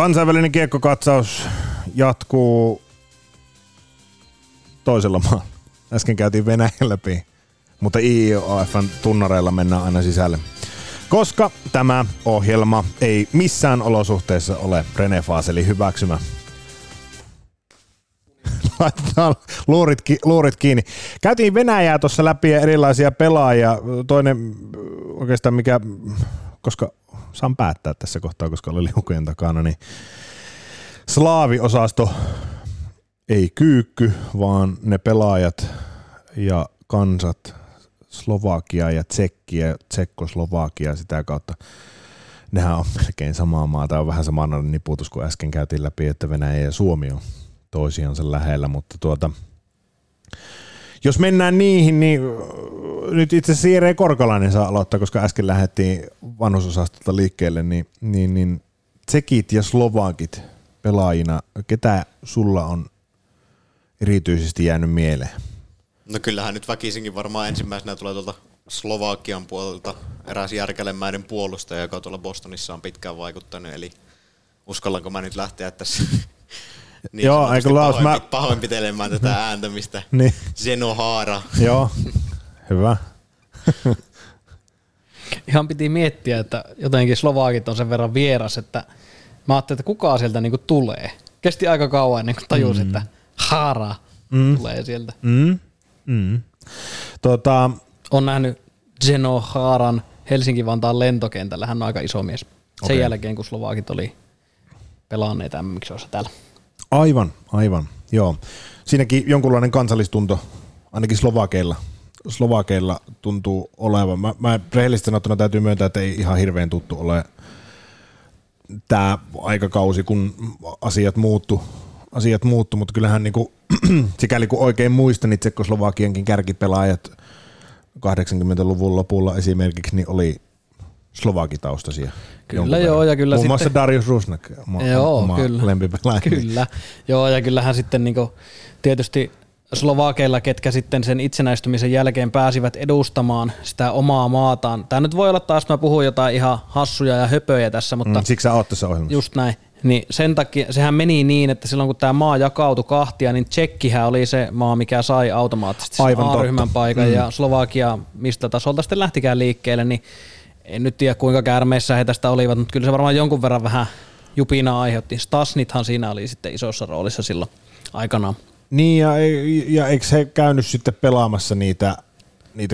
Kansainvälinen kiekkokatsaus jatkuu toisella maalla. Äsken käytiin Venäjän läpi, mutta IIOF:n tunnareilla mennään aina sisälle. Koska tämä ohjelma ei missään olosuhteessa ole René Faaselin hyväksymä. Laitetaan luurit kiinni. Käytiin Venäjää tuossa läpi ja erilaisia pelaajia. Toinen oikeastaan mikä, koska saan päättää tässä kohtaa, koska oli liukujen takana, niin slaaviosasto ei kyykky, vaan ne pelaajat ja kansat, Slovakia ja Tsekkiä, Tsekkoslovakia sitä kautta. Nehän on melkein samaa maata, on vähän samanlainen niputus kuin äsken käytiin läpi, että Venäjä ja Suomi on toisiansa lähellä, mutta jos mennään niihin, niin nyt itse asiassa Jere Korkolainen saa aloittaa, koska äsken lähdettiin vanhusosastolta liikkeelle, niin tsekit ja slovakit pelaajina, ketä sulla on erityisesti jäänyt mieleen? No kyllähän nyt väkisinkin varmaan ensimmäisenä tulee tuolta Slovakian puolelta eräs järkälemäinen puolustaja, joka tuolla Bostonissa on pitkään vaikuttanut, eli uskallanko mä nyt lähteä tässä niin pahoinpitelemään tätä ääntämistä. Niin. Zdeno Chára. Joo, hyvä. Ihan piti miettiä, että jotenkin slovaakit on sen verran vieras, että mä ajattelin, että kuka sieltä niinku tulee. Kesti aika kauan ennen kuin tajusin, että Hára tulee sieltä. On nähnyt Zdeno Cháran Helsinki-Vantaan lentokentällä. Hän on aika iso mies. Sen jälkeen, kun slovaakit oli pelanneet MX:ssä täällä. Aivan, joo. Siinäkin jonkunlainen kansallistunto, ainakin Slovakeilla tuntuu olevan. Mä rehellisesti sanottuna täytyy myöntää, että ei ihan hirveän tuttu ole tämä aikakausi, kun asiat muuttu, mutta kyllähän niinku, sikäli kun oikein muistan, niin Tsekkoslovakiankin kärkipelaajat 80-luvun lopulla esimerkiksi niin oli slovakitaustaisia. Kyllä joo, ja kyllä muun muassa sitten Darius Rusnak, oma lempipelaaja. Kyllä, joo, ja kyllähän sitten niinku, tietysti Slovakeilla, ketkä sitten sen itsenäistymisen jälkeen pääsivät edustamaan sitä omaa maataan. Tämä nyt voi olla taas, mä puhun jotain ihan hassuja ja höpöjä tässä, mutta siksi sä oot tässä ohjelmassa. Just näin. Niin sen takia, sehän meni niin, että silloin kun tämä maa jakautui kahtia, niin Tsekkihän oli se maa, mikä sai automaattisesti A-ryhmän paikan, ja Slovakia mistä tasolta sitten lähtikään liikkeelle, niin en nyt tiedä kuinka käärmeissä he tästä olivat, mutta kyllä se varmaan jonkun verran vähän jupinaa aiheutti. Stasnithan siinä oli sitten isossa roolissa silloin aikanaan. Niin, ja eikö he käynyt sitten pelaamassa niitä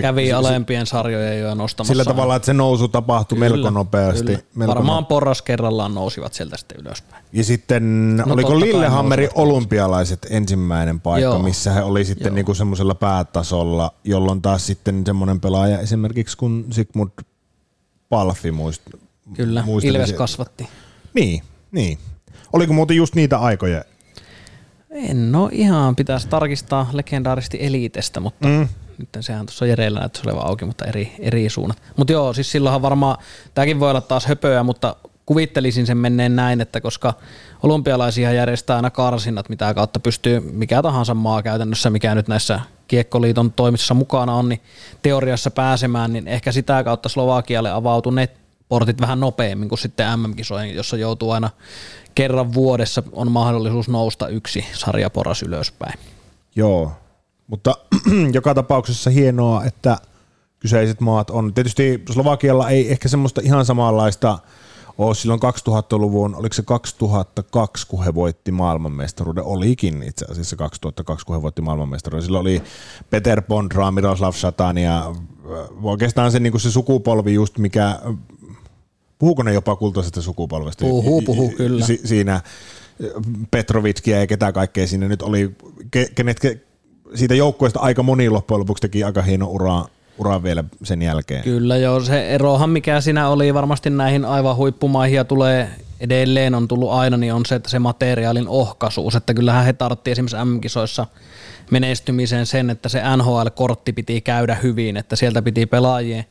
kävi alempien sarjojen jo nostamassa. Sillä tavalla, että se nousu tapahtui kyllä, melko nopeasti. Kyllä. Varmaan porras kerrallaan nousivat sieltä sitten ylöspäin. Ja sitten oliko Lillehammerin olympialaiset ensimmäinen paikka, joo, missä he oli sitten niinku semmoisella päätasolla, jolloin taas sitten semmoinen pelaaja esimerkiksi kun Sigmund Palfi kyllä, Ilves kasvatti. Niin. Oliko muuten just niitä aikoja? Pitäisi tarkistaa legendaaristi Elitestä, mutta nyt sehän tuossa Jereillä näyttäisi olevan auki, mutta eri suunnat. Mutta joo, siis silloinhan varmaan, tämäkin voi olla taas höpöä, mutta kuvittelisin sen menneen näin, että koska olympialaisia järjestää aina karsinnat, mitä kautta pystyy mikä tahansa maa käytännössä, mikä nyt näissä Kiekkoliiton toimissa mukana on, niin teoriassa pääsemään, niin ehkä sitä kautta Slovakialle avautuneet portit vähän nopeammin kuin sitten MM-kisoihin, jossa joutuu aina kerran vuodessa on mahdollisuus nousta yksi sarjaporas ylöspäin. Joo, mutta joka tapauksessa hienoa, että kyseiset maat on. Tietysti Slovakialla ei ehkä semmoista ihan samanlaista ole silloin 2000-luvun, oliko se 2002, kun he voitti maailmanmestaruuden, olikin itse asiassa 2002, kun he voitti maailmanmestaruuden. Silloin oli Peter Bondra, Miroslav Satan ja oikeastaan se, niin se sukupolvi just mikä. Puhuuko ne jopa kultaisesta sukupolvesta? Puhuu, kyllä. Siinä Petrovitskiä ja ketä kaikkea siinä nyt oli, siitä joukkueesta aika moni loppujen lopuksi teki aika hieno uraa vielä sen jälkeen. Kyllä joo, se erohan mikä siinä oli varmasti näihin aivan huippumaihin ja tulee edelleen on tullut aina, niin on se, että se materiaalin ohkaisuus, että kyllähän he tartti esimerkiksi MM-kisoissa menestymiseen sen, että se NHL-kortti piti käydä hyvin, että sieltä piti pelaajien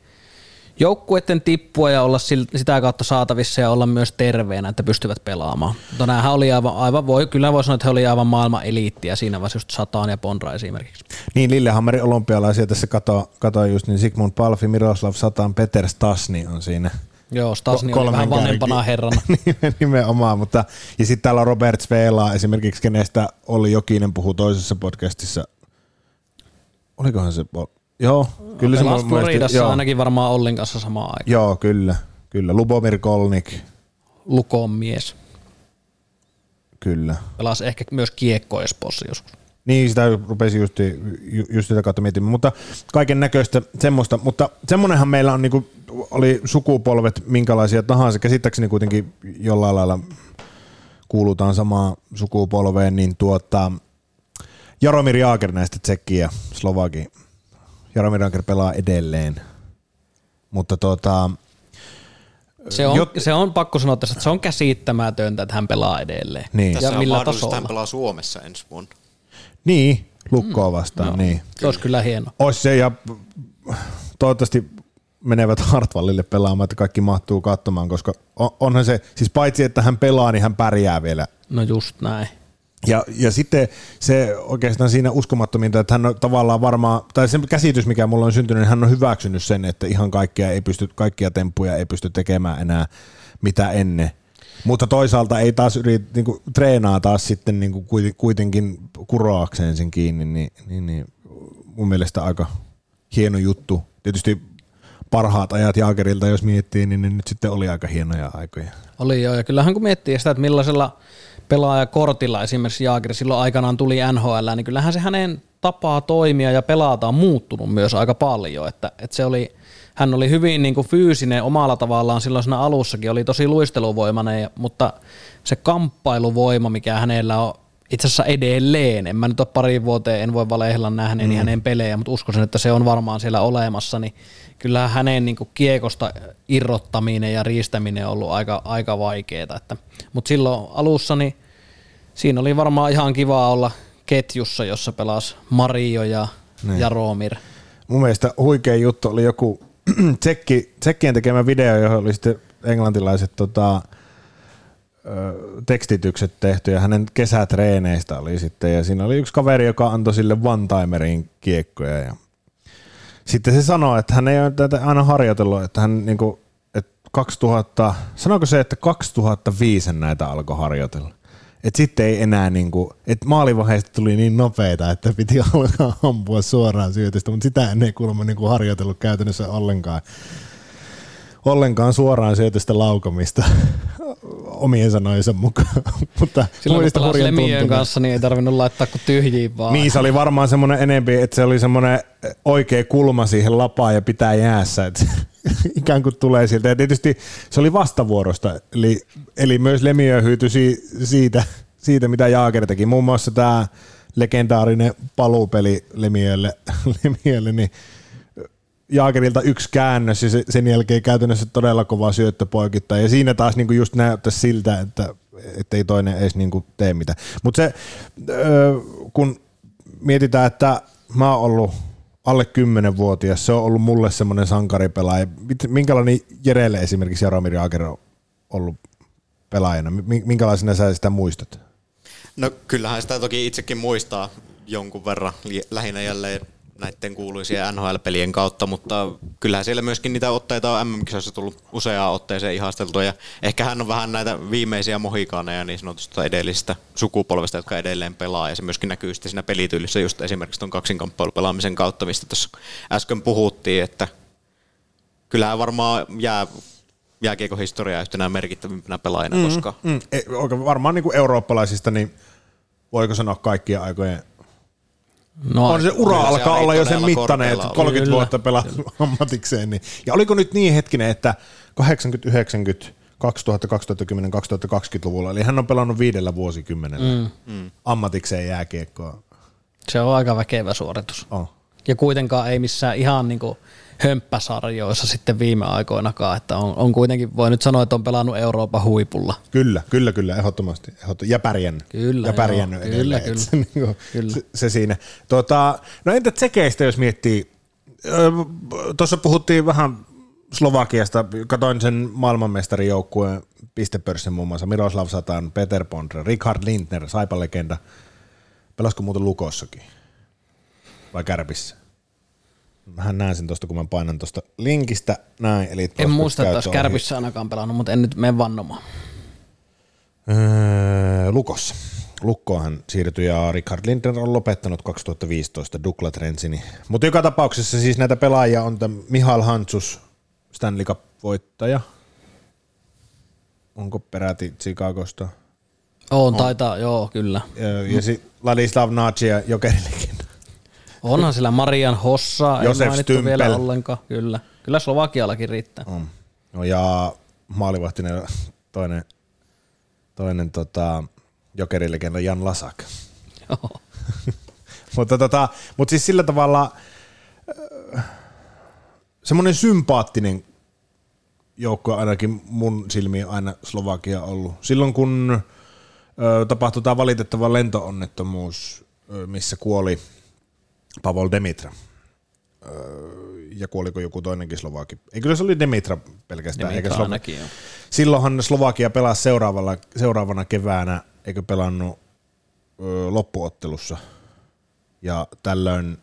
joukkueiden tippua ja olla sitä kautta saatavissa ja olla myös terveenä, että pystyvät pelaamaan. Mutta nämähän oli aivan sanoa, että he olivat aivan maailman eliittiä siinä vaiheessa just Sataan ja Bondra esimerkiksi. Niin, Lillehammerin olympialaisia tässä katsoin just, niin Sigmund Palfi, Miroslav Satan, Peter Stasni on siinä Joo, Stasni oli vähän vanhempana herrana. Nimenomaan, mutta ja sitten täällä on Roberts Veelaa esimerkiksi, kenestä Olli Jokinen puhuu toisessa podcastissa. Olikohan se? Joo, kyllä se mun mielestä. Ainakin varmaan Ollin kanssa samaan aikaan. Joo, kyllä. Lubomir Kolnik. Lukon mies. Kyllä. Pelas ehkä myös kiekkoa Espoossa joskus. Niin, sitä rupesin just sitä kautta miettimään, mutta kaiken näköistä semmoista. Mutta semmoinenhan meillä on, niin kuin, oli sukupolvet minkälaisia tahansa. Käsittääkseni kuitenkin jollain lailla kuulutaan samaan sukupolveen, niin Jaromir Jágr näistä tsekkiä ja Slovakia. Jaromir Jágr pelaa edelleen, mutta Se on pakko sanoa tässä, että se on käsittämätöntä, että hän pelaa edelleen. Niin. Tässä ja on mahdollista, että hän pelaa Suomessa ensi vuonna. Niin, Lukkoa vastaan. No, niin. Se olisi kyllä hieno. Olisi se, ja toivottavasti menevät Hartwallille pelaamaan, että kaikki mahtuu katsomaan, koska onhan se, siis paitsi että hän pelaa, niin hän pärjää vielä. No just näin. Ja sitten se oikeastaan siinä uskomattominta, että hän on tavallaan varmaan, tai se käsitys, mikä mulla on syntynyt, niin hän on hyväksynyt sen, että ihan kaikkia temppuja ei pysty tekemään enää mitä ennen. Mutta toisaalta ei taas treenaa taas sitten niinku kuitenkin kuroakseen sen kiinni, niin mun mielestä aika hieno juttu. Tietysti parhaat ajat Jágrilta, jos miettii, niin ne nyt sitten oli aika hienoja aikoja. Oli joo, ja kyllähän kun miettii sitä, että millaisella pelaajakortilla esimerkiksi Jágr silloin aikanaan tuli NHL, niin kyllähän se hänen tapaa toimia ja pelata on muuttunut myös aika paljon, että se oli, hän oli hyvin niin kuin fyysinen omalla tavallaan silloin siinä alussakin, oli tosi luisteluvoimainen, mutta se kamppailuvoima, mikä hänellä on itse asiassa edelleen, en mä nyt ole pariin vuoteen, en voi valehdella nähneeni hänen pelejä, mutta uskoisin, että se on varmaan siellä olemassa, niin kyllähän hänen niin kuin kiekosta irrottaminen ja riistäminen on ollut aika vaikeaa. Mutta silloin alussa niin siinä oli varmaan ihan kiva olla ketjussa, jossa pelasi Mario ja Jaromir. Mun mielestä huikea juttu oli joku tsekkien tekemä video, johon oli sitten englantilaiset tekstitykset tehty ja hänen kesätreeneistä oli sitten ja siinä oli yksi kaveri, joka antoi sille one-timerin kiekkoja ja sitten se sanoi, että hän ei ole tätä aina harjoitellut, että hän niinku, että 2005 näitä alkoi harjoitella. Että sitten ei enää niinku, että maalivaiheista tuli niin nopeita, että piti alkaa ampua suoraan syötöstä, mutta sitä en ei kuulemma niinku harjoitellut käytännössä ollenkaan suoraan syötöstä laukomista omien sanojensa mukaan. Mutta silloin kun pelasi Lemiön kanssa, niin ei tarvinnut laittaa kuin tyhjiin vaan. Niin, se oli varmaan semmoinen enempi, että se oli semmoinen oikea kulma siihen lapaan ja pitää jäässä, että ikään kuin tulee siltä. Ja tietysti se oli vastavuorosta, eli myös Lemiö hyytyi siitä, mitä Jágr teki. Muun muassa tämä legendaarinen paluupeli Lemiölle niin Jágrilta yksi käännös ja sen jälkeen käytännössä todella kova syöttö poikittain. Ja siinä taas niinku just näyttäisi siltä, että ei toinen edes niinku tee mitään. Mutta se, kun mietitään, että mä oon ollut alle 10-vuotias, se on ollut mulle semmoinen sankaripelaaja. Minkälainen Jerelle esimerkiksi Jaromir Jágr on ollut pelaajana? Minkälaisena sä sitä muistat? No kyllähän sitä toki itsekin muistaa jonkun verran, lähinnä jälleen näiden kuuluisia NHL-pelien kautta, mutta kyllähän siellä myöskin niitä otteita on MM-kisoissa tullut useaan otteeseen ihasteltua, ja ehkä hän on vähän näitä viimeisiä mohikaaneja niin sanotusta edellisistä sukupolvista, jotka edelleen pelaa, ja se myöskin näkyy sitten siinä pelityylissä just esimerkiksi tuon kaksinkamppailupelaamisen kautta, mistä tuossa äsken puhuttiin, että kyllähän varmaan jääkiekohistoriaa yhtenä merkittävimpänä pelaajana, koska varmaan niin kuin eurooppalaisista, niin voiko sanoa kaikkia aikojen. No, on se ura alkaa olla jo sen mittainen, että 30 vuotta pelaa ammatikseen. Niin. Ja oliko nyt niin hetkinen, että 80, 90, 2000, 2010, 2020-luvulla, eli hän on pelannut 5 vuosikymmenellä ammatikseen jääkiekkoa. Se on aika väkevä suoritus. On. Ja kuitenkaan ei missään ihan niinku hömppäsarjoissa sitten viime aikoinakaan, että on kuitenkin, voi nyt sanoa, että on pelannut Euroopan huipulla. Kyllä, ehdottomasti. Ja pärjännyt. Kyllä, ja pärjännyt joo, edelleen. Kyllä. Se siinä. No entä tsekeistä, jos miettii? Tuossa puhuttiin vähän Slovakiasta. Katoin sen maailmanmestarijoukkueen pistepörssin muun muassa. Miroslav Satan, Peter Bondra, Richard Lintner, Saipa-legenda. Pelasko muuten Lukossakin? Vai Kärpissä? Mähän näen sen tuosta, kun mä painan tuosta linkistä näin. Eli en muista, että olisi Kärpissä ainakaan pelannut, mutta en nyt mene vannomaan. Lukossa. Lukkoahan siirtyi ja Richard Lintner on lopettanut 2015 Dukla-trendsini. Mutta joka tapauksessa siis näitä pelaajia on tämä Mihal Hansus, Stanley Cup-voittaja. Onko peräti Chicagosta? On, taitaa, joo, kyllä. Ja sitten Ladislav Nagy ja Jokerillekin. Onhan sillä Marian Hossa, ei Josef mainittu Stümpel vielä ollenkaan, kyllä. Kyllä Slovakiallakin riittää. On. No ja maalivahtinen toinen Jokerilegenda Jan Lasak. Joo. mutta siis sillä tavalla semmoinen sympaattinen joukko ainakin mun silmiin aina Slovakia ollut. Silloin kun tapahtui tämä valitettava lentoonnettomuus, missä kuoli Pavol Demitra. Ja kuoliko joku toinenkin Slovaki? Ei, kyllä se oli Demitra pelkästään. Demitra ainakin, joo. Silloinhan Slovakia pelasi seuraavana keväänä, eikö pelannut loppuottelussa. Ja tällöin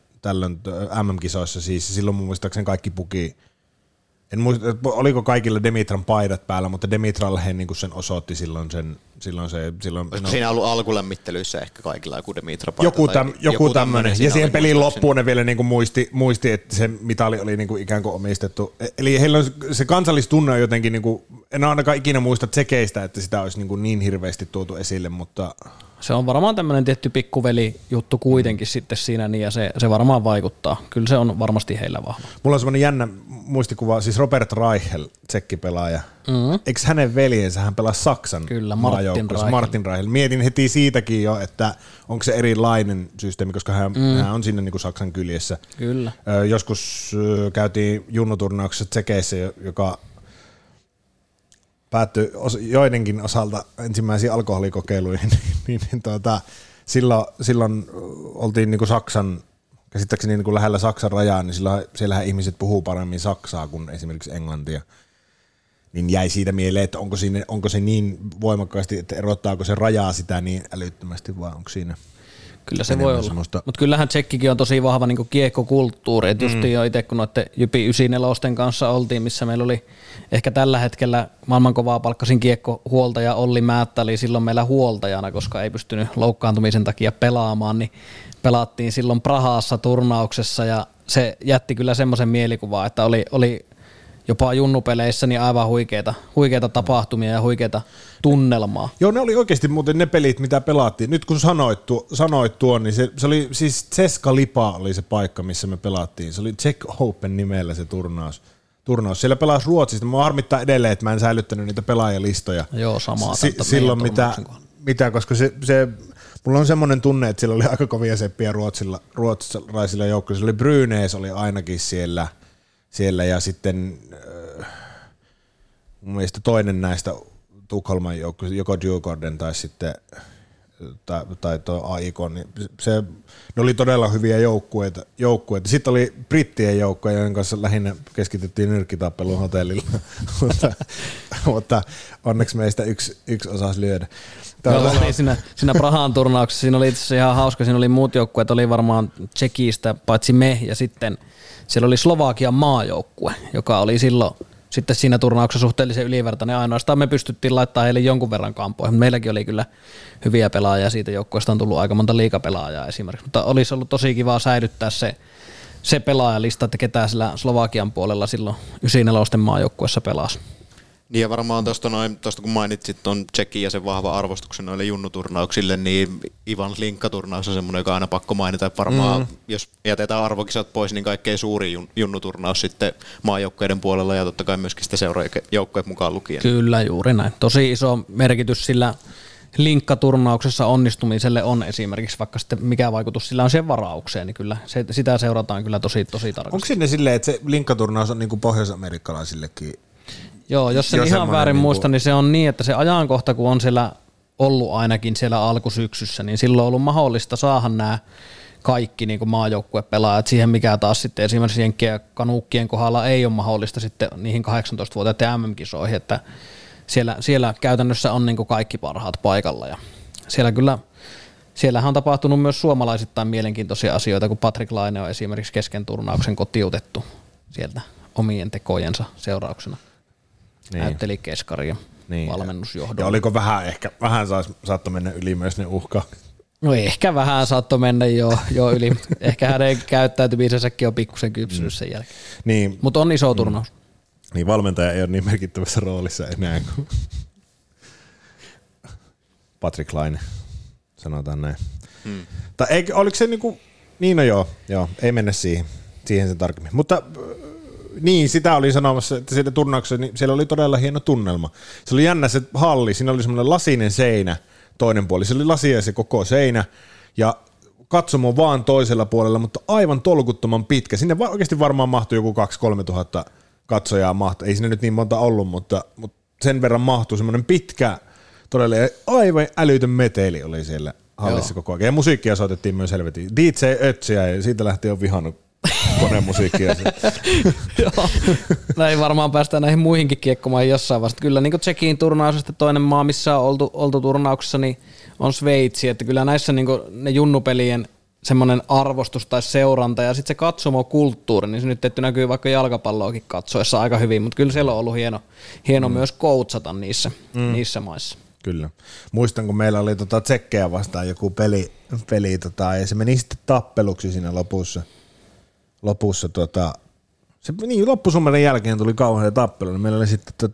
MM-kisoissa siis, silloin mun muistaakseni kaikki puki. En muista, oliko kaikilla Demitran paidat päällä, mutta Demitralle he niin sen osoitti silloin. Olisiko siinä ollut alkulämmittelyissä ehkä kaikilla joku Demitra-paita? Joku tämmöinen. Ja siihen pelin loppuun ne vielä niin muisti, että se mitali oli niin kuin ikään kuin omistettu. Eli heillä on se kansallistunne jotenkin, niin kuin, en ainakaan ikinä muista tsekeistä, että sitä olisi niin hirveästi tuotu esille, mutta... Se on varmaan tämmöinen tietty pikkuveli-juttu kuitenkin sitten siinä, niin ja se varmaan vaikuttaa. Kyllä se on varmasti heillä vahva. Mulla on semmoinen jännä muistikuva, siis Robert Reichel, tsekkipelaaja. Mm-hmm. Eikö hänen veljensä, hän pelasi Saksan maajoukkueessa, Martin Reichel. Mietin heti siitäkin jo, että onko se erilainen systeemi, koska hän on sinne niin kuin Saksan kyljessä. Kyllä. Joskus käytiin junnuturnauksessa tsekeissä, joka... päättyi joidenkin osalta ensimmäisiin alkoholikokeiluihin, niin silloin oltiin niin kuin Saksan, käsittääkseni niin kuin lähellä Saksan rajaa, niin siellähän ihmiset puhuu paremmin saksaa kuin esimerkiksi englantia. Niin jäi siitä mieleen, että onko se niin voimakkaasti, että erottaako se rajaa sitä niin älyttömästi, vai onko siinä... Kyllä se voi olla, semmoista... mutta kyllähän tsekkikin on tosi vahva niin kiekkokulttuuri, että justiin jo itse kun noiden Jypi 94 kanssa oltiin, missä meillä oli ehkä tällä hetkellä maailman kovaa palkkasin kiekkohuoltaja Olli Määttä, eli silloin meillä huoltajana, koska ei pystynyt loukkaantumisen takia pelaamaan, niin pelattiin silloin Prahassa turnauksessa ja se jätti kyllä semmoisen mielikuvaa, että oli jopa junnupeleissä niin aivan huikeita tapahtumia ja huikeita tunnelmaa. Joo, ne oli oikeasti muuten ne pelit, mitä pelattiin. Nyt kun sanoit tuon, niin se oli siis Ceska Lipa oli se paikka, missä me pelattiin. Se oli Czech Open nimellä se turnaus. Siellä pelasi Ruotsista. Mä harmittaa edelleen, että mä en säilyttänyt niitä pelaajalistoja. Joo, samaa. Silloin mitä koska se mulla on semmoinen tunne, että siellä oli aika kovia seppiä ruotsalaisilla joukkoilla. Se oli Brynäs, oli ainakin siellä ja sitten mun mielestä toinen näistä Tukholman joukkueista, joko Djurgården tai sitten tai tuo AIK, niin ne oli todella hyviä joukkueita. Sitten oli brittien joukkoja, joiden kanssa lähinnä keskityttiin nyrkkitappeluun hotellilla, mutta onneksi meistä yksi osasi lyödä. Siinä Prahan turnauksessa, siinä oli itse ihan hauska, siinä oli muut joukkueet, oli varmaan Tsekistä, paitsi me, ja sitten siellä oli Slovakian maajoukkue, joka oli silloin sitten siinä turnauksessa suhteellisen ylivertainen. Ainoastaan me pystyttiin laittamaan heille jonkun verran kampoihin. Meilläkin oli kyllä hyviä pelaajia, siitä joukkueesta on tullut aika monta liigapelaajaa esimerkiksi, mutta olisi ollut tosi kivaa säilyttää se pelaajalista, että ketään sillä Slovakian puolella silloin 94 maajoukkueessa pelasi. Niin ja varmaan tuosta kun mainitsit tuon Tsekin ja sen vahva arvostuksen noille junnuturnauksille, niin Ivan Linkka-turnaus on semmoinen, joka aina pakko mainita. Varmaan jos jätetään arvokisat pois, niin kaikkein suurin junnuturnaus sitten maajoukkueiden puolella ja totta kai myöskin sitä seuraajoukkueet mukaan lukien. Kyllä, juuri näin. Tosi iso merkitys sillä linkkaturnauksessa onnistumiselle on esimerkiksi, vaikka sitten mikä vaikutus sillä on siihen varaukseen, niin kyllä sitä seurataan kyllä tosi tarkasti. Onko sinne silleen, että se linkkaturnaus on niin kuin pohjois-amerikkalaisillekin? Joo, jos en ihan väärin muista, niin se on niin, että se ajankohta, kun on siellä ollut ainakin siellä alkusyksyssä, niin silloin on ollut mahdollista saada nämä kaikki niin maajoukkuepelaajat siihen, mikä taas sitten esimerkiksi jenkkiä kanuukkien kohdalla ei ole mahdollista sitten niihin 18-vuotiaiden MM-kisoihin, että siellä käytännössä on niin kaikki parhaat paikalla ja siellä kyllä Siellähän on tapahtunut myös suomalaisittain mielenkiintoisia asioita, kun Patrik Laine on esimerkiksi kesken turnauksen kotiutettu sieltä omien tekojensa seurauksena. Niin. Näytteli keskaria niin valmennusjohdolla. Ja oliko vähän ehkä, vähän saattoi mennä yli myös ne uhkaa? No ehkä vähän saattoi mennä jo yli. Ehkä hänen käyttäytymisensäkin on pikkusen kypsynyt sen jälkeen. Niin. Mutta on iso turnaus. Niin, valmentaja ei ole niin merkittävässä roolissa enää kuin Patrik Laine, sanotaan näin. Mm. Tai eikö, oliko se niinku, niin no joo, ei mennä siihen sen tarkemmin. Mutta niin, sitä oli sanomassa, että siellä turnauksessa niin siellä oli todella hieno tunnelma. Se oli jännä se halli, siinä oli semmoinen lasinen seinä, toinen puoli, se oli lasia se koko seinä ja katsomo vaan toisella puolella, mutta aivan tolkuttoman pitkä. Sinne oikeasti varmaan mahtui joku 2-3 tuhatta katsojaa mahtui. Ei sinne nyt niin monta ollut, mutta sen verran mahtui semmoinen pitkä, todella aivan älytön meteli oli siellä hallissa koko ajan. Ja musiikkia soitettiin myös helvetin. DJ Ötsiä ja siitä lähtien on vihannut konemusiikkia. Joo, näin varmaan päästään näihin muihinkin kiekkomaan jossain vasta. Kyllä niin kuin Tsekin turnaus ja toinen maa, missä on oltu turnauksessa, niin on Sveitsi. Että kyllä näissä niin kuin ne junnupelien semmoinen arvostus tai seuranta ja sitten se katsomokulttuuri, niin se nyt tehty näkyy vaikka jalkapalloakin katsoessa aika hyvin, mutta kyllä siellä on ollut hieno myös koutsata niissä maissa. Kyllä. Muistan, kun meillä oli tsekkejä vastaan joku peli ja se meni sitten tappeluksi siinä lopussa se niin loppusummeren jälkeen tuli kauhea tappelu, niin meillä oli sitten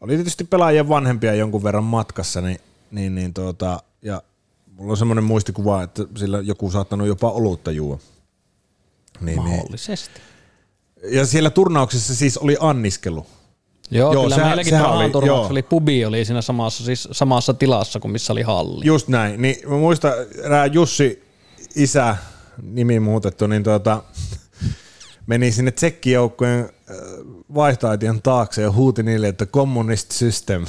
oli tietysti pelaajien vanhempia jonkun verran matkassa, niin ja mulla on semmoinen muistikuva, että sillä joku saattanut jopa olutta juua. Niin, mahdollisesti. Niin. Ja siellä turnauksessa siis oli anniskelu. Joo kyllä meilläkin turnauksessa oli pubi, oli siinä samassa tilassa kuin missä oli halli. Just näin. Niin mä muistan, Jussi isä, nimi muutettu, niin meni sinne tsekkijoukkueen vaihtoaition taakse ja huuti niille, että kommunist system.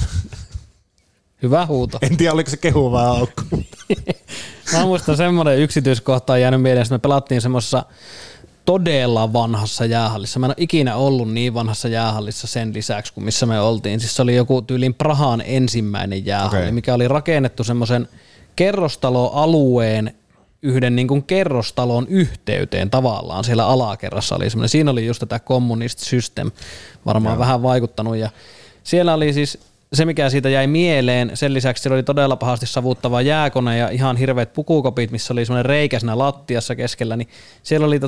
Hyvä huuto. En tiedä, oliko se kehu vai alku. Mä muistan semmoinen yksityiskohta on jäänyt mieleen, että me pelattiin semmoisessa todella vanhassa jäähallissa. Mä en ole ikinä ollut niin vanhassa jäähallissa sen lisäksi, kuin missä me oltiin. Siis se oli joku tyylin Prahan ensimmäinen jäähalli, mikä oli rakennettu semmoisen kerrostaloalueen yhden niin kuin kerrostalon yhteyteen tavallaan. Siellä alakerrassa oli semmoinen. Siinä oli just tätä kommunist system varmaan vähän vaikuttanut. Ja siellä oli siis se, mikä siitä jäi mieleen, sen lisäksi siellä oli todella pahasti savuttava jääkone ja ihan hirveät pukukopit, missä oli semmoinen reikä siinä lattiassa keskellä, niin siellä oli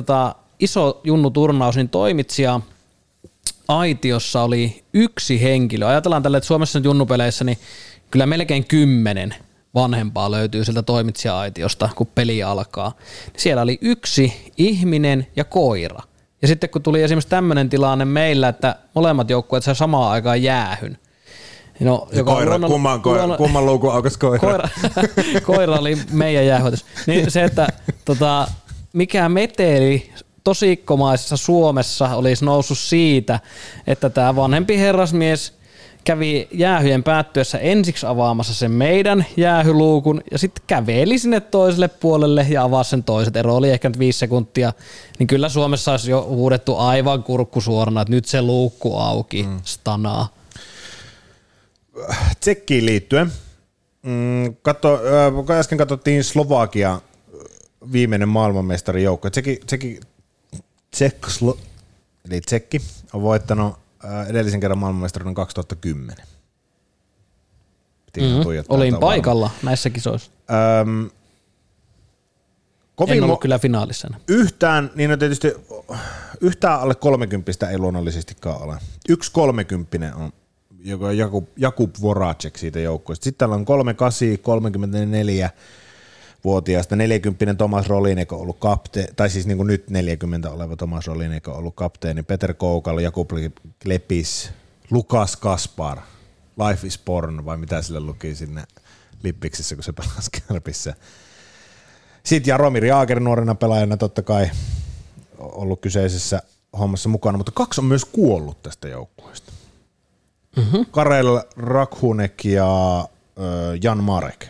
iso junnuturnaus, niin toimitsija aitiossa oli yksi henkilö. Ajatellaan tällä, että Suomessa junnupeleissä niin kyllä melkein 10 vanhempaa löytyy sieltä toimitsija-aitiosta, kun peli alkaa. Siellä oli yksi ihminen ja koira. Ja sitten kun tuli esimerkiksi tämmöinen tilanne meillä, että molemmat joukkueet saa samaan aikaan jäähyn, no, kumman luukun aukas koira. Koira oli meidän jäähyötys. Niin se, että mikä meteli tosikkomaisessa Suomessa olisi noussut siitä, että tämä vanhempi herrasmies kävi jäähyjen päättyessä ensiksi avaamassa sen meidän jäähyluukun ja sitten käveli sinne toiselle puolelle ja avasi sen toiset. Ero oli ehkä nyt 5 sekuntia, niin kyllä Suomessa olisi jo huudettu aivan kurkku suorana, että nyt se luukku auki, stanaa. Tsekkiin liittyen, äsken katsottiin Slovakia viimeinen maailmanmestarijoukko. Tsekki on voittanut edellisen kerran maailmanmestaruuden 2010. Olin paikalla näissä kisoissa. En ollut kyllä finaalissa. Yhtään alle 30 ei luonnollisestikaan ole. Yksi 30 on. Jakub Voracek siitä joukkueesta. Sitten täällä on 38, 34-vuotiaasta, 40 Thomas Rolinek on ollut kapteeni, tai siis niin kuin nyt 40 oleva Thomas Rolinek on ollut kapteeni, Peter Koukal, Jakub Klepis, Lukas Kaspar, Life is Porn, vai mitä sille luki sinne Lippiksissä, kun se pelasi Kärpissä. Sitten Jaromir Jágr nuorena pelaajana totta kai ollut kyseisessä hommassa mukana, mutta 2 on myös kuollut tästä joukkueesta. Mm-hmm. Karel Rakhunek ja Jan Marek.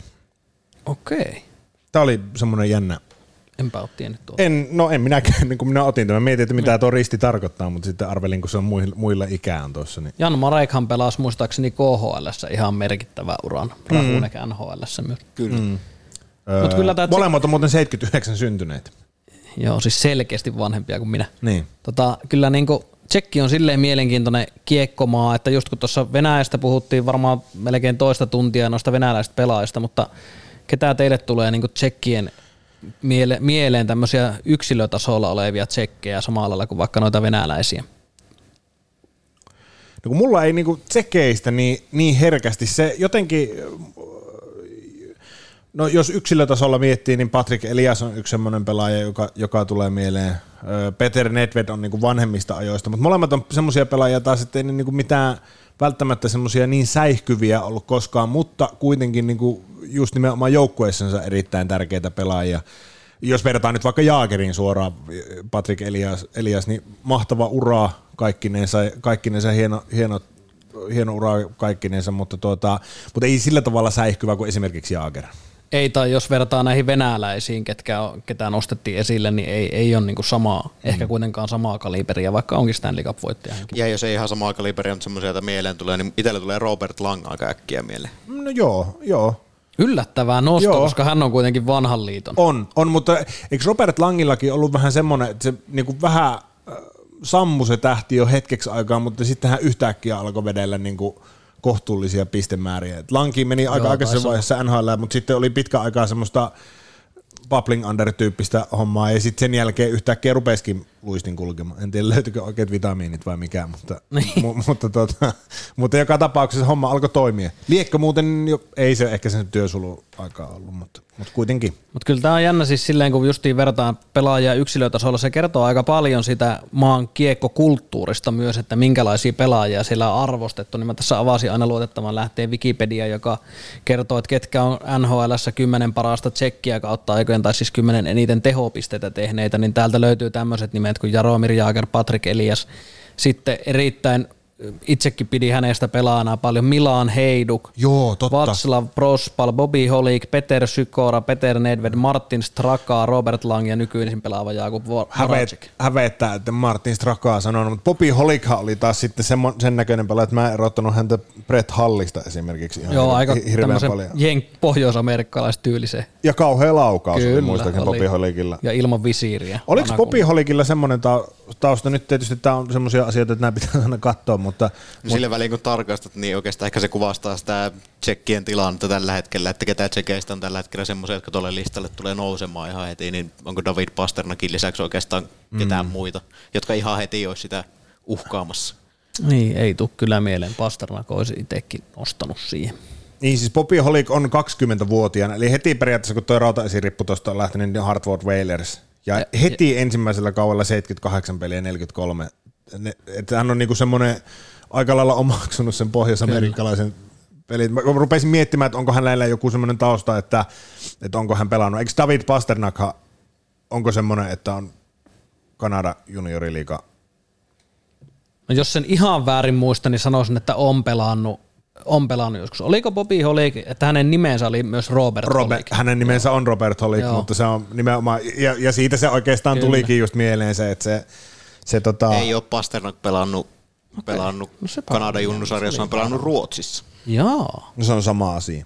Okei. Tämä oli semmoinen jännä. Enpä ole tiennyt tuolta. En minäkään, niin kuin minä otin tämän. Mietin, että mitä tuo risti tarkoittaa, mutta sitten arvelin, kun se on muilla ikään tuossa. Niin. Jan Marekhan pelasi muistaakseni KHL:ssä ihan merkittävän uran. Rakhunek NHL:ssä myös. Kyllä. Molemmat on muuten 79 syntyneet. Joo, siis selkeästi vanhempia kuin minä. Niin. Kyllä niinku Tsekki on silleen mielenkiintoinen kiekkomaa, että just kun tuossa Venäjästä puhuttiin varmaan melkein toista tuntia noista venäläisistä pelaajista, mutta ketä teille tulee niinku Tsekkien mieleen tämmöisiä yksilötasolla olevia tsekkejä samalla lailla kuin vaikka noita venäläisiä? No kun mulla ei niinku tsekeistä niin herkästi se jotenkin... No jos yksilötasolla miettii, niin Patrik Elias on yksi semmoinen pelaaja, joka tulee mieleen. Peter Nedved on niinku vanhemmista ajoista, mutta molemmat on semmoisia pelaajia taas, ettei ne niinku mitään välttämättä semmoisia niin säihkyviä ollut koskaan, mutta kuitenkin niinku just nimenomaan joukkueessansa erittäin tärkeitä pelaajia. Jos vertaa nyt vaikka Jágriin suoraan, Patrik Elias, niin mahtava ura kaikkinensa hieno ura kaikkinensa, mutta ei sillä tavalla säihkyvä kuin esimerkiksi Jágr. Ei, tai jos verrataan näihin venäläisiin, ketä nostettiin esille, niin ei ole niinku samaa, ehkä kuitenkaan samaa kaliberia, vaikka onkin Stanley Cup-voittaja. Ja jos ei ihan samaa kaliberia, mutta semmoisia, että mieleen tulee, niin itselle tulee Robert Lange aika äkkiä mieleen. No joo. Yllättävää nosto, joo. Koska hän on kuitenkin vanhan liiton. On, mutta eikö Robert Langillakin ollut vähän semmoinen, että se niinku vähän sammui se tähti jo hetkeksi aikaa, mutta sitten hän yhtäkkiä alkoi vedellä niinku kohtuullisia pistemääriä. Lanki meni aika aikaisessa vaiheessa NHL, mutta sitten oli pitkä aikaa semmoista bubbling under-tyyppistä hommaa, ja sitten sen jälkeen yhtäkkiä rupesikin luistin kulkemaan. En tiedä, löytyykö oikeat vitamiinit vai mikään, mutta joka tapauksessa homma alkoi toimia. Liekkö muuten, ei se ehkä sen työsulu aikaa ollut, mutta kuitenkin. Mutta kyllä tämä on jännä siis silleen, kun justiin vertaan pelaajia yksilötasolla, se kertoo aika paljon sitä maan kiekkokulttuurista myös, että minkälaisia pelaajia siellä on arvostettu. Niin mä tässä avasin aina luotettavan lähteen Wikipedia, joka kertoo, että ketkä on NHL:ssä 10 parasta tsekkiä kautta aikojen, tai siis 10 eniten tehopisteitä tehneitä, niin täältä löytyy tämmöiset nimet kuin Jaromir Jágr, Patrik Elias, sitten erittäin itsekin pidi hänestä pelaana paljon Milan Hejduk, Václav Prospal, Bobby Holik, Peter Sykora, Peter Nedved, Martin Straka, Robert Lang ja nykyisin pelaava Jakub Voracek. Hävettää, että Martin Strakaa sanonut, mutta Bobby Holikhan oli taas sitten sen näköinen pelaaja, että mä en erottanut häntä Brett Hallista esimerkiksi ihan hirveän paljon. Pohjois-amerikkalaistyylisen. Ja kauhea laukaus kyllä, muistakin oli. Bobby Holikilla. Ja ilman visiiriä. Oliko Bobby Holikilla semmoinen tausta? Nyt tietysti tämä on semmoisia asioita, että nämä pitää aina katsoa, mutta sillä väliin kun tarkastat, niin oikeastaan ehkä se kuvastaa sitä tsekkien tilannetta tällä hetkellä, että ketä tsekeistä on tällä hetkellä semmoisia, jotka tuolle listalle tulee nousemaan ihan heti, niin onko David Pastrnakin lisäksi oikeastaan ketään muita, jotka ihan heti olisi sitä uhkaamassa? Niin, ei tule kyllä mieleen. Pastrnak olisi itsekin nostanut siihen. Niin, siis Bobby Holik on 20-vuotiaana, eli heti periaatteessa kun tuo rautaesirippu tuosta on lähtenyt, niin Hartford Whalers, ja heti ensimmäisellä kaudella 78 peliä 43. Että hän on niinku semmoinen aika lailla omaksunut sen pohjois-amerikkalaisen pelin. Mä rupesin miettimään, että onko hänellä joku semmoinen tausta, että onko hän pelannut. Eikö David Pastrnak, onko semmoinen, että on Kanada junioriliiga? No jos sen ihan väärin muista, niin sanoisin, että on pelannut joskus. Oliko Bobby Holik, että hänen nimensä oli myös Robert Holik? Hänen nimensä on Robert Holik, joo. Mutta se on nimenomaan, ja siitä se oikeastaan kyllä tulikin just mieleen se, että ei ole Pastrnak pelannut no Kanadan junnusarjassa, on pelannut Ruotsissa. Joo. No se on sama asia.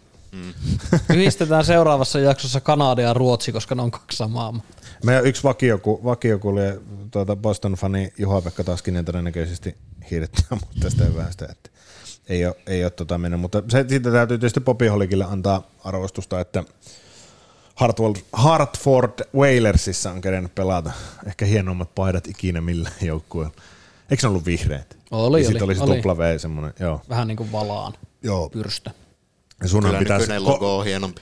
Yhdistetään seuraavassa jaksossa Kanada ja Ruotsi, koska ne on kaksi samaa. Meidän yksi vakiokulje Boston-fani Juha-Pekka Taskinen todennäköisesti hiidettää mut tästä vähästä, että ei ole mennyt. Mutta siitä täytyy tietysti Bobby Holikille antaa arvostusta, että Hartford Whalersissa on kerennyt pelata. Ehkä hienommat paidat ikinä millään joukkueella. Eikö se ollut vihreät? Oli. Ja sitten oli se tupla V semmoinen. Joo. Vähän niin kuin valaan. Joo. Pyrstö. Ja sunhan kyllä pitäisi... nykyinen logo on hienompi.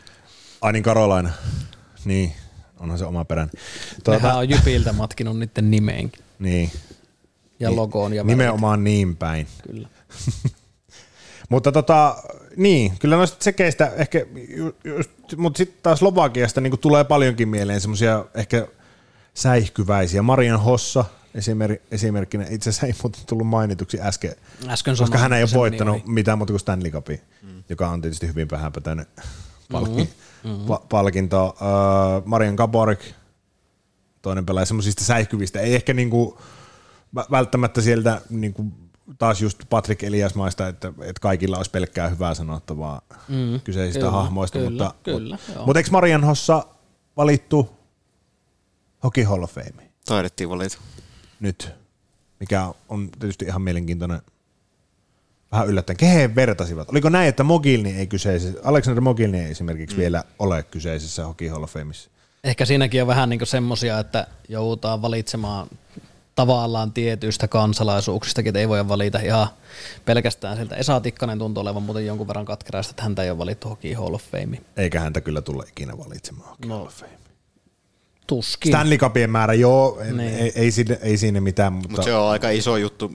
Ai niin, Karolaina. Niin, onhan se oma perän. Nehän on Jypiltä matkinut niiden nimeenkin. Niin. Ja logoon ja värit. Nimenomaan niin päin. Kyllä. Mutta niin, kyllä noista tsekeistä ehkä, mutta sitten taas Slovakiasta niin tulee paljonkin mieleen semmoisia ehkä säihkyväisiä. Marian Hossa esimerkkinä, itse asiassa ei muuten tullut mainituksi äsken koska hän ei ole voittanut mitään muuta kuin Stanley Cupia, joka on tietysti hyvin vähäpätäinen palkinto. Marian Gaborik, toinen pelaaja semmoisista säihkyvistä, ei ehkä niinku välttämättä sieltä niinku taas just Patrik Eliasmaista, että kaikilla olisi pelkkää hyvää sanottavaa kyseisistä hahmoista. Mutta eikö Marian Hossa valittu Hockey Hall of Fame? Taidettiin valita. Nyt, mikä on tietysti ihan mielenkiintoinen. Vähän yllättäen. Kehen vertasivat? Oliko näin, että Mogilni ei kyseisessä, Alexander Mogilni ei esimerkiksi vielä ole kyseisessä Hockey Hall of Famessa? Ehkä siinäkin on vähän niin kuin semmosia, että joudutaan valitsemaan tavallaan tietyistä kansalaisuuksistakin, että ei voi valita ihan pelkästään siltä. Esa Tikkanen tuntuu olevan muuten jonkun verran katkeräistä, että häntä ei ole valittu Hockey Hall of Fame. Eikä häntä kyllä tule ikinä valitsemaan Hockey Hall of Fame. Tuskin. Stanley Cupien määrä, joo, ei siinä mitään. Mutta se on aika iso juttu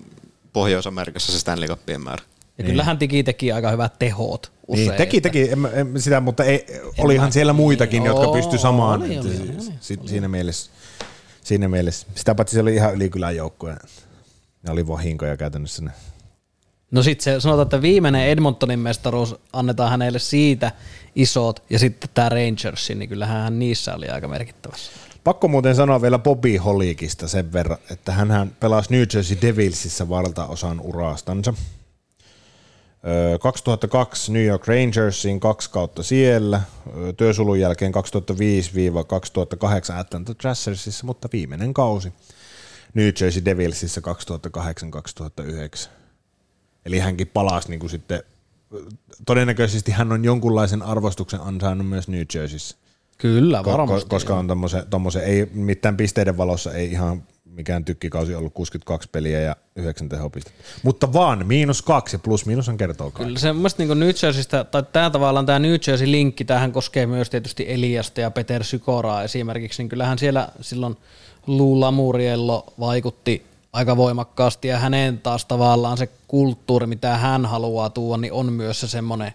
Pohjois-Amerikassa se Stanley Cupien määrä. Ja kyllähän Tiki teki aika hyvät tehot usein. Niin, teki sitä, mutta olihan siellä muitakin, jotka pysty samaan. Siinä mielessä. Sitä paitsi se oli ihan ylikylän joukkoja. Ne oli vahinkoja käytännössä. No sitten sanotaan, että viimeinen Edmontonin mestaruus annetaan hänelle siitä isot, ja sitten tämä Rangersin, niin kyllähän niissä oli aika merkittävässä. Pakko muuten sanoa vielä Bobby Holikista sen verran, että hänhän pelasi New Jersey Devilsissä valtaosan urastansa. 2002 New York Rangersin 2 kautta siellä, työsulun jälkeen 2005-2008 Atlanta Thrashersissa, mutta viimeinen kausi New Jersey Devilsissä 2008-2009. Eli hänkin palasi niin kuin sitten, todennäköisesti hän on jonkunlaisen arvostuksen ansainnut myös New Jerseyssä. Kyllä, varmasti. Koska on tommosen, ei mitään pisteiden valossa, ei ihan mikään tykkikausi ollut 62 peliä ja 9 tehopistettä. Mutta vaan -2 ja plus-miinus on kertoo kaiken. Kyllä se mun mielestä niin New Jerseystä, tai tämä tavallaan tämä New Jersey-linkki, tämähän koskee myös tietysti Eliasta ja Peter Sykoraa esimerkiksi, niin kyllähän siellä silloin Lou Lamoriello vaikutti aika voimakkaasti, ja hänen taas tavallaan se kulttuuri, mitä hän haluaa tuoda, niin on myös se semmoinen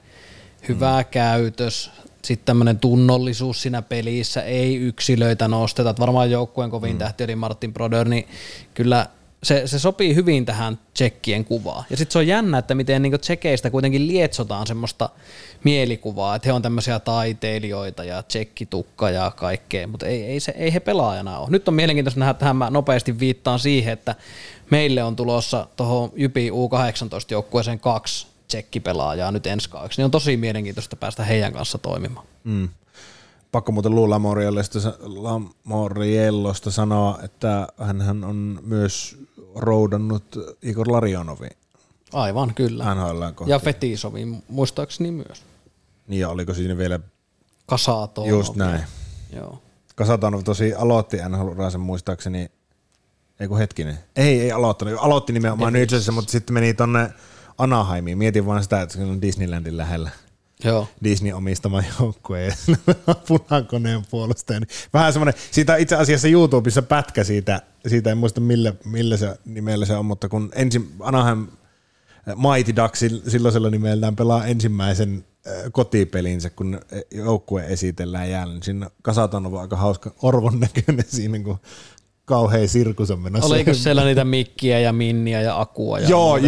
hyvä käytös, sitten tämmöinen tunnollisuus siinä pelissä, ei yksilöitä nosteta, varmaan joukkueen kovin tähti oli Martin Brodeur, niin kyllä se sopii hyvin tähän tsekkien kuvaan. Ja sitten se on jännä, että miten niinku tsekeistä kuitenkin lietsotaan semmoista mielikuvaa, että he on tämmöisiä taiteilijoita ja tsekkitukka ja kaikkea, mutta ei he pelaajana ole. Nyt on mielenkiintoista nähdä, tähän mä nopeasti viittaan siihen, että meille on tulossa tuohon Jypin U18-joukkueeseen 2 tsekkipelaajaa nyt ensi kaudeksi, niin on tosi mielenkiintoista päästä heidän kanssa toimimaan. Mm. Pakko muuten Lou Lamoriellosta sanoa, että hänhän on myös roudannut Igor Larionovin. Aivan, kyllä. Ja Fetisovin, muistaakseni myös. Niin, ja oliko siinä vielä Kasatonov? Just näin. Joo. Kasatonov tosi aloitti NHL-uraansa muistaakseni, ei aloittanut, aloitti nimenomaan New Jerseyssä, mutta sitten meni tonne Anaheimiin. Mietin vaan sitä, että se on Disneylandin lähellä. Joo. Disney omistama joukkue ja punakoneen puolustaja. Vähän semmoinen, siitä itse asiassa YouTubessa pätkä siitä en muista millä se nimellä se on, mutta kun ensin Anaheim Mighty Ducks silloisella nimellään pelaa ensimmäisen kotipelinsä, kun joukkue esitellään jäällä, niin siinä Kasatonov on aika hauska orvon näköinen siinä, kun kauhea sirkus on menossa. Oliko siellä niitä Mikkiä ja Minniä ja Akua? Ja joo.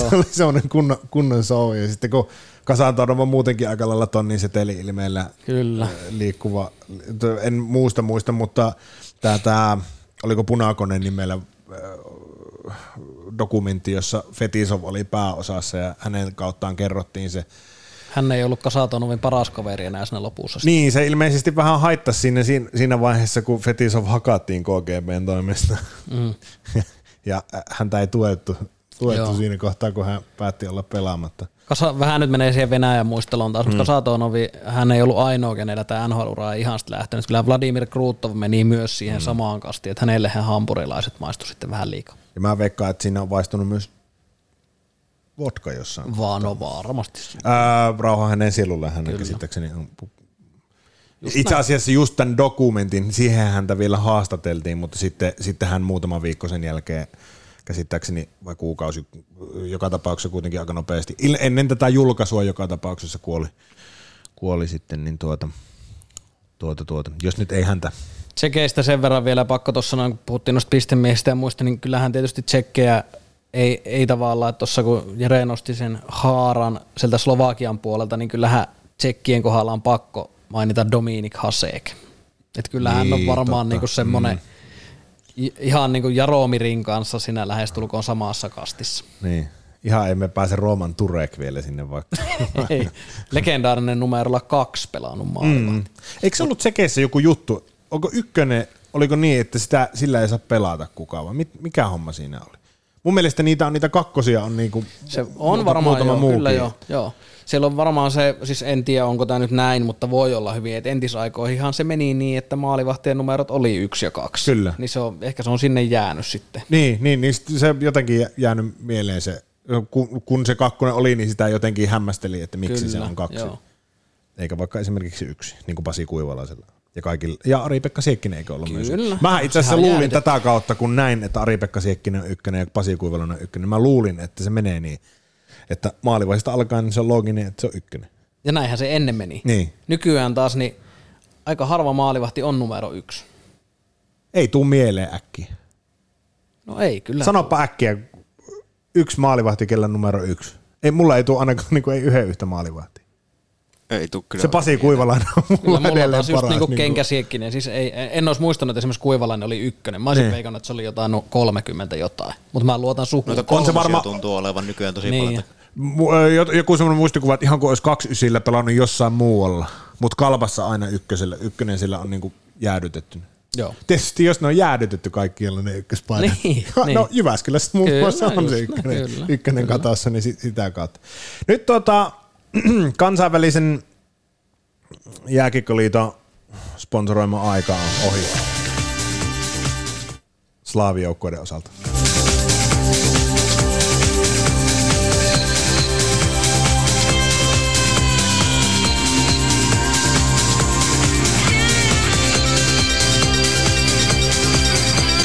Se oli semmoinen kunnon show. Ja sitten kun Kasatonov on muutenkin aika lailla tonnin seteli-ilmeellä liikkuva, en muista, mutta tämä oliko Punakoneen nimellä dokumentti, jossa Fetisov oli pääosassa ja hänen kauttaan kerrottiin se. Hän ei ollut Kasatonovin paras kaveri enää siinä lopussa. Niin, se ilmeisesti vähän haittasi siinä vaiheessa, kun Fetisov hakattiin KGBn toimesta. Mm. Ja häntä ei tuettu siinä kohtaa, kun hän päätti olla pelaamatta. Vähän nyt menee siihen Venäjän muisteloon taas, mutta Kasatonovi, hän ei ollut ainoa, kenellä tämä NHL-ura ei ihan sitten lähtenyt. Kyllä Vladimir Krutov meni myös siihen samaan kastiin, että hänellehän hampurilaiset maistu sitten vähän liikaa. Ja mä veikkaan, että siinä on vaistunut myös vodka jossain. Vaan on varmasti. Rauha hänen sielulle, hänen käsittääkseni. Itse asiassa just tämän dokumentin, siihen häntä vielä haastateltiin, mutta sitten hän muutama viikko sen jälkeen, käsittääkseni vai kuukausi, joka tapauksessa kuitenkin aika nopeasti. Ennen tätä julkaisua joka tapauksessa kuoli sitten, niin jos nyt ei häntä. Tsekeistä sen verran vielä pakko tuossa sanoa, kun puhuttiin noista pistemiehistä ja muista, niin kyllähän tietysti tsekkejä ei tavallaan, että tuossa kun Jere nosti sen Haaran sieltä Slovakian puolelta, niin kyllähän tsekkien kohdalla on pakko mainita Dominik Hasek. Että kyllähän on varmaan niinku semmoinen ihan niin kuin Jaromirin kanssa sinä lähestulkoon samassa kastissa. Niin. Ihan emme pääse Roman Turek vielä sinne vaikka. Ei, legendaarinen numerolla 2 pelannut maailmaa. Mm. Eikö se ollut Tsekeissä joku juttu? Onko ykkönen, oliko niin, että sitä, sillä ei saa pelata kukaan, vai mikä homma siinä oli? Mun mielestä niitä kakkosia on niinku se on varmaan joo, kyllä joo. Siellä on varmaan se, siis en tiedä onko tämä nyt näin, mutta voi olla hyvin, että entisaikoihinhan se meni niin, että maalivahtien numerot oli 1 ja 2. Kyllä. Niin se on, ehkä se on sinne jäänyt sitten. Niin se jotenkin jäänyt mieleen se, kun se 2 oli, niin sitä jotenkin hämmästeli, että miksi kyllä, se on 2. Joo. Eikä vaikka esimerkiksi 1, niin kuin Pasi Kuivalaisella. Ja Ari-Pekka Siekkinen eikö ollut myös? Mä itse asiassa luulin tätä kautta, kun näin, että Ari-Pekka Siekkinen on 1 ja Pasi Kuivalainen on 1. Mä luulin, että se menee niin, että maalivaiheesta alkaen niin se on looginen, että se on 1. Ja näinhän se ennen meni. Niin. Nykyään taas niin aika harva maalivahti on numero 1. Ei tuu mieleen äkkiä. No ei kyllä. Sanoppa äkkiä 1 maalivahti, kellä numero 1. Ei, mulla ei tuu ainakaan niin kuin, ei yhden yhtä maalivahtia. Ei tuu kyllä. Se Pasi Kuivalainen on mulla edelleen paras. Just niinku Kenkäsiekkinen. Siis en olisi muistanut, että esimerkiksi Kuivalainen oli 1. Mä olisin peikannut, että se oli jotain 30 jotain. Mutta mä luotan suhteen. Noita kolmosia tuntuu olevan nykyään tosi niin paljon. Joku semmoinen muistikuva, että ihan kuin olisi 2 ysillä pelannut jossain muualla. Mutta kalpassa aina 1. Ykkönen sillä on niinku jäädytetty. Joo. Tietysti jos ne on jäädytetty kaikki, jolla ne ykköspainat. Niin, no Jyväskylässä muun muassa on se 1 katassa, niin sitä kautta. Nyt Kansainvälisen jääkiekkoliiton sponsoroima aika on ohi Slaavijoukkoiden osalta.